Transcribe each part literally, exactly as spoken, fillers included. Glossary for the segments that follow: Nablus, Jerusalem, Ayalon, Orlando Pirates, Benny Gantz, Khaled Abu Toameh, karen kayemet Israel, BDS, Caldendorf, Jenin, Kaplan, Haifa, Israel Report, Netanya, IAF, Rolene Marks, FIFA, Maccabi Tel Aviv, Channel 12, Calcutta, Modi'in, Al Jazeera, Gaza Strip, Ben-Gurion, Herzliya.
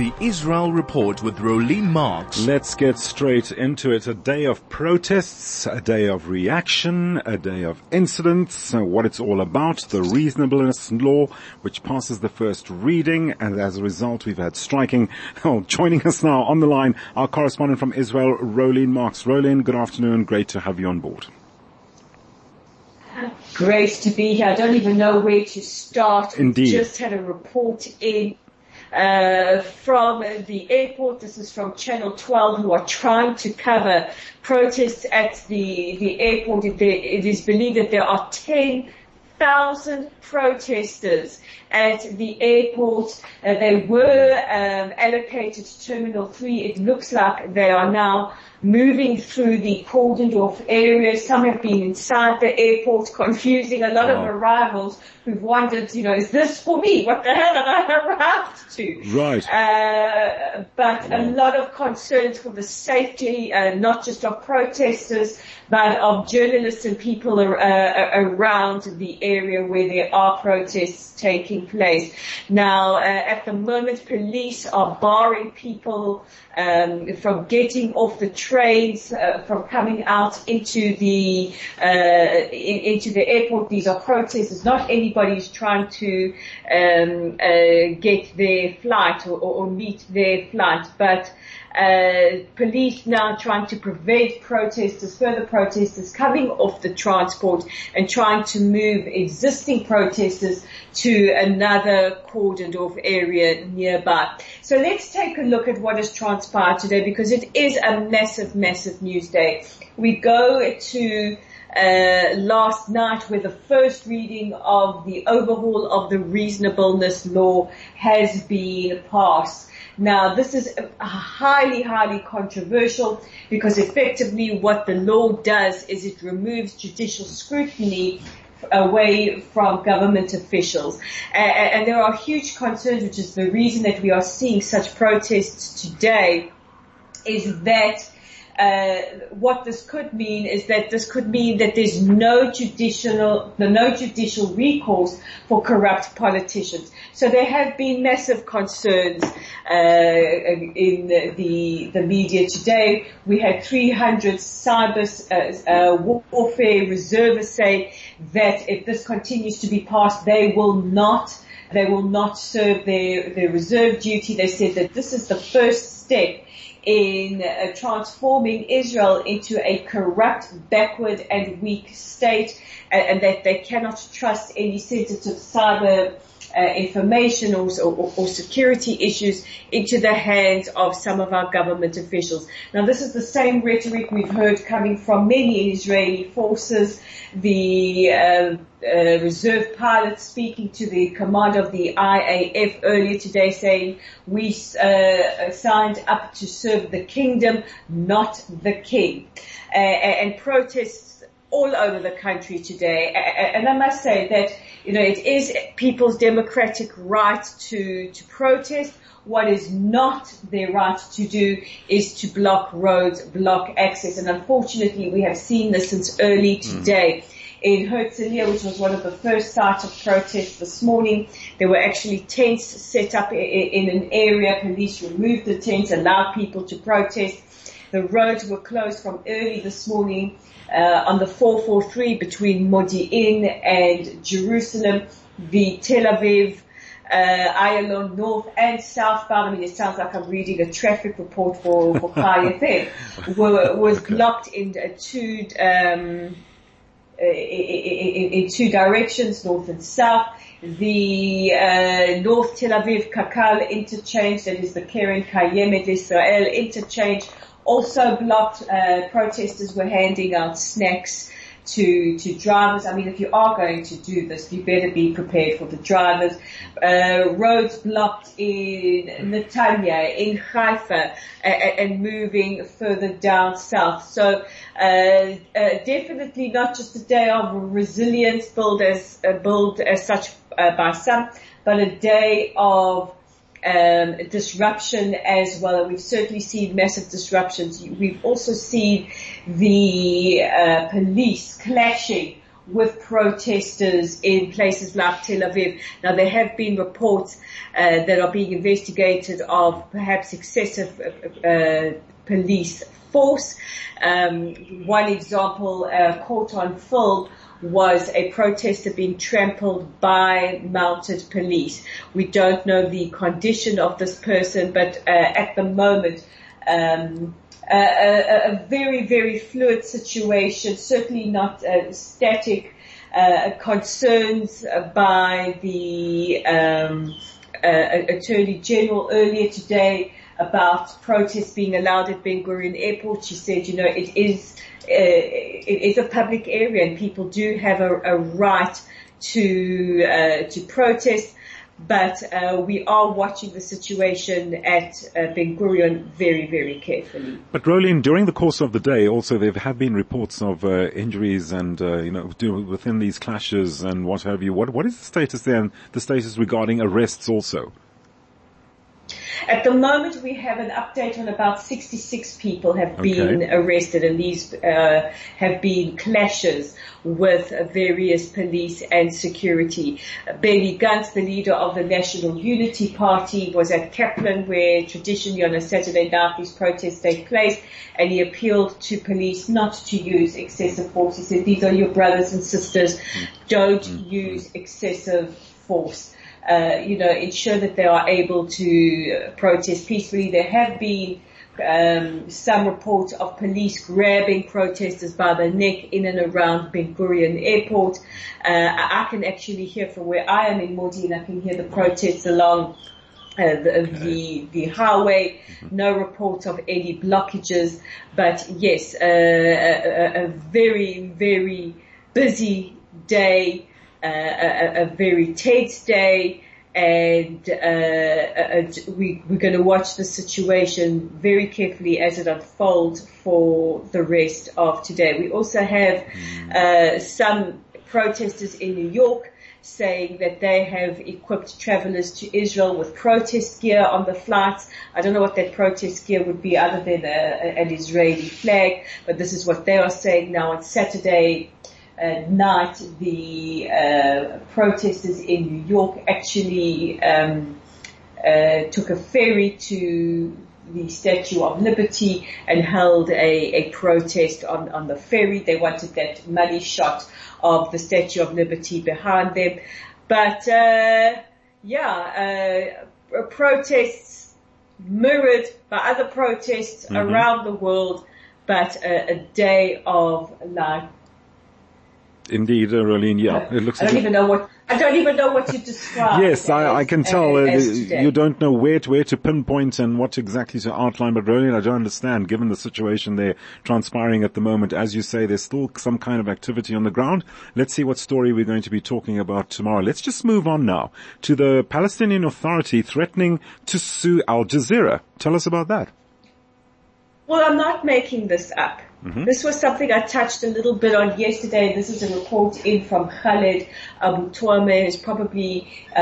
the Israel Report with Rolene Marks. Let's get straight into it. A day of protests, a day of reaction, a day of incidents, what it's all about, the reasonableness law, which passes the first reading, and as a result we've had striking. Oh, joining us now on the line, our correspondent from Israel, Rolene Marks. Rolene, good afternoon. Great to have you on board. Great to be here. I don't even know where to start. Indeed. Just had a report in uh, from the airport. This is from Channel twelve, who are trying to cover protests at the, the airport. It, it is believed that there are ten thousand protesters at the airport. Uh, they were um, allocated to Terminal three. It looks like they are now moving through the Caldendorf area. Some have been inside the airport, confusing a lot oh. of arrivals who've wondered, you know, is this for me? What the hell have I arrived to? Right. Uh, but yeah. a lot of concerns for the safety, uh, not just of protesters, but of journalists and people ar- uh, around the area where there are protests taking place. Now, uh, at the moment, police are barring people um, from getting off the train trains uh, from coming out into the uh, in, into the airport. These are protesters. Not anybody's trying to um, uh, get their flight or, or, or meet their flight, but uh, police now trying to prevent protesters, further protesters coming off the transport and trying to move existing protesters to another cordoned off area nearby. So let's take a look at what has transpired today, because it is a massive, massive news day. We go to Uh, last night, where the first reading of the overhaul of the reasonableness law has been passed. Now, this is highly, highly controversial, because effectively what the law does is it removes judicial scrutiny away from government officials. And, and there are huge concerns, which is the reason that we are seeing such protests today, is that Uh, what this could mean is that this could mean that there's no judicial, no judicial recourse for corrupt politicians. So there have been massive concerns uh, in the, the the media today. We had three hundred cyber uh, uh, warfare reservists say that if this continues to be passed, they will not they will not serve their their reserve duty. They said that this is the first step in uh, transforming Israel into a corrupt, backward and weak state, and, and that they cannot trust any sensitive cyber uh, information or, or, or security issues into the hands of some of our government officials. Now, this is the same rhetoric we've heard coming from many Israeli forces. The uh, Uh, reserve pilots speaking to the commander of the I A F earlier today, saying we uh, signed up to serve the kingdom, not the king. Uh, and protests all over the country today. And I must say that, you know, it is people's democratic right to to protest. What is not their right to do is to block roads, block access. And unfortunately, we have seen this since early today. Mm. In Herzliya, which was one of the first sites of protests this morning, there were actually tents set up in an area. Police removed the tents, allowed people to protest. The roads were closed from early this morning uh, on the four forty-three between Modi'in and Jerusalem, the Tel Aviv, uh, Ayalon north and southbound. I mean, it sounds like I'm reading a traffic report for for I A F. were was okay. blocked in uh, two. Um, in two directions, north and south. The uh, North Tel Aviv Kakal interchange, that is the Karen Kayemet Israel interchange, also blocked. Uh, protesters were handing out snacks to to drivers. I mean, if you are going to do this, you better be prepared for the drivers. Uh, roads blocked in Netanya, in Haifa, uh, and moving further down south. So uh, uh, definitely not just a day of resilience built as, uh, built as such uh, by some, but a day of Um, disruption as well. And we've certainly seen massive disruptions. We've also seen the uh, police clashing with protesters in places like Tel Aviv. Now, there have been reports uh, that are being investigated of perhaps excessive uh, police force. Um, one example uh, caught on film was a protester being trampled by mounted police. We don't know the condition of this person, but uh, at the moment, um, a, a, a very, very fluid situation, certainly not uh, static. Uh, concerns by the um, uh, Attorney General earlier today about protests being allowed at Ben-Gurion Airport. She said, you know, it is uh, it is a public area and people do have a, a right to uh, to protest, but uh, we are watching the situation at uh, Ben-Gurion very, very carefully. But Rolene, during the course of the day, also there have been reports of uh, injuries and uh, you know within these clashes and what have you. What what is the status there? And the status regarding arrests also? At the moment, we have an update on about sixty-six people have okay. been arrested, and these uh, have been clashes with various police and security. Benny Gantz, the leader of the National Unity Party, was at Kaplan, where traditionally on a Saturday night these protests take place, and he appealed to police not to use excessive force. He said, these are your brothers and sisters, don't use excessive force. Uh, you know, ensure that they are able to protest peacefully. There have been um, some reports of police grabbing protesters by the neck in and around Ben-Gurion Airport. Uh, I can actually hear from where I am in Modi'in, I can hear the protests along Uh, the, the the highway. No report of any blockages, but yes, uh, a, a very, very busy day. Uh, a, a very tense day, and uh, a, a, we, we're going to watch the situation very carefully as it unfolds for the rest of today. We also have uh, some protesters in New York saying that they have equipped travellers to Israel with protest gear on the flights. I don't know what that protest gear would be other than a, a, an Israeli flag, but this is what they are saying now on Saturday Uh, night. The uh, protesters in New York actually um, uh, took a ferry to the Statue of Liberty and held a, a protest on, on the ferry. They wanted that money shot of the Statue of Liberty behind them. But, uh, yeah, uh, protests mirrored by other protests mm-hmm. around the world, but a, a day of life. Indeed, uh, Rolene, yeah. I, it looks I don't even know what, I don't even know what you described. Yes, I, I can tell uh, you don't know where to, where to pinpoint and what exactly to outline, but Rolene, I don't understand, given the situation there transpiring at the moment. As you say, there's still some kind of activity on the ground. Let's see what story we're going to be talking about tomorrow. Let's just move on now to the Palestinian Authority threatening to sue Al Jazeera. Tell us about that. Well, I'm not making this up. Mm-hmm. This was something I touched a little bit on yesterday. This is a report in from Khaled Abu Toameh, who's probably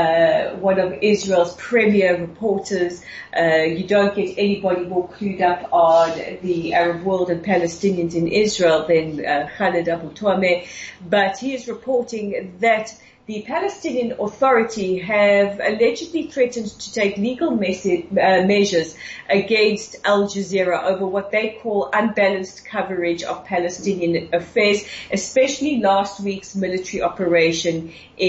uh, one of Israel's premier reporters. Uh, you don't get anybody more clued up on the Arab world and Palestinians in Israel than uh, Khaled Abu Toameh. But he is reporting that the Palestinian Authority have allegedly threatened to take legal message, uh, measures against Al Jazeera over what they call unbalanced coverage of Palestinian affairs, especially last week's military operation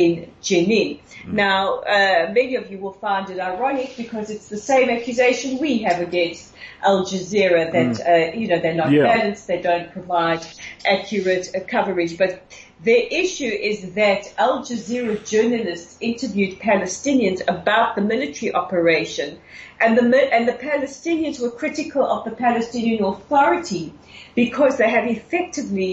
in Jenin. Mm. Now, uh, many of you will find it ironic because it's the same accusation we have against Al Jazeera that, mm. uh, you know, they're not yeah. balanced, they don't provide accurate uh, coverage, but their issue is that Al Jazeera journalists interviewed Palestinians about the military operation, and the and the Palestinians were critical of the Palestinian Authority because they had effectively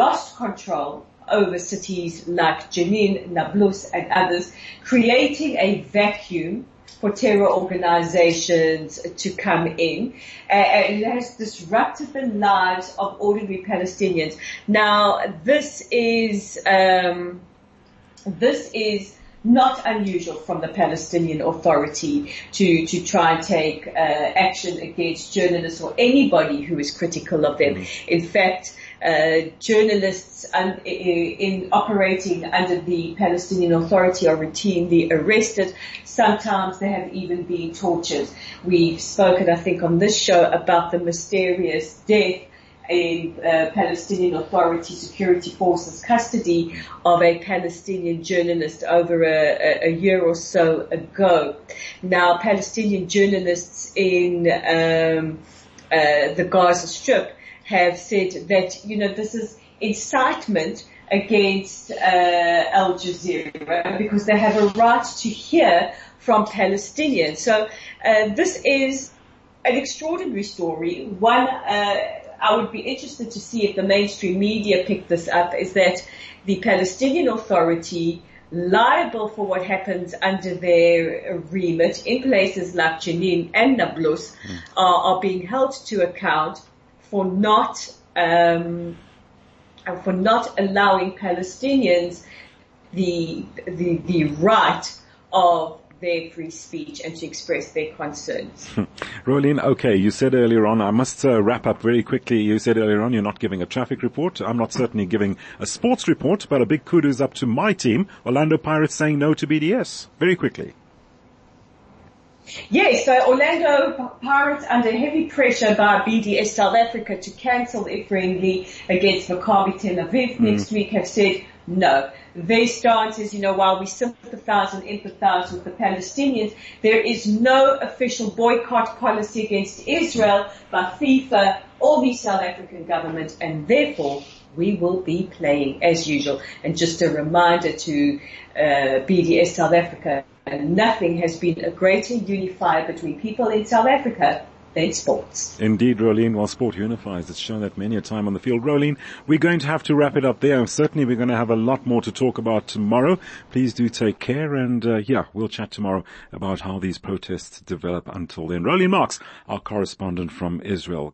lost control over cities like Jenin, Nablus, and others, creating a vacuum for terror organizations to come in, uh, and it has disrupted the lives of ordinary Palestinians. Now, this is um, this is not unusual from the Palestinian Authority to to try and take uh, action against journalists or anybody who is critical of them. Mm-hmm. In fact, uh, journalists and, uh, in operating under the Palestinian Authority are routinely arrested. Sometimes they have even been tortured. We've spoken, I think, on this show about the mysterious death in uh, Palestinian Authority security forces custody of a Palestinian journalist over a, a year or so ago. Now, Palestinian journalists in um, uh, the Gaza Strip have said that, you know, this is incitement against uh, Al Jazeera because they have a right to hear from Palestinians. So uh, this is an extraordinary story. One uh I would be interested to see if the mainstream media picked this up, is that the Palestinian Authority, liable for what happens under their remit in places like Jenin and Nablus, mm. are, are being held to account for not um, for not allowing Palestinians the the the right of their free speech and to express their concerns. Rolene, okay, you said earlier on, I must uh, wrap up very quickly. You said earlier on you're not giving a traffic report. I'm not certainly giving a sports report, but a big kudos up to my team, Orlando Pirates, saying no to B D S. Very quickly. Yes, so Orlando Pirates under heavy pressure by B D S South Africa to cancel their friendly against Maccabi Tel Aviv mm. next week have said no. Their stance is, you know, while we sympathize and empathize with the Palestinians, there is no official boycott policy against Israel by FIFA or the South African government, and therefore we will be playing as usual. And just a reminder to uh, B D S South Africa, nothing has been a greater unifier between people in South Africa than sports. Indeed, Rolene, while sport unifies, it's shown that many a time on the field. Rolene, we're going to have to wrap it up there. Certainly we're going to have a lot more to talk about tomorrow. Please do take care, and uh, yeah, we'll chat tomorrow about how these protests develop. Until then, Rolene Marks, our correspondent from Israel.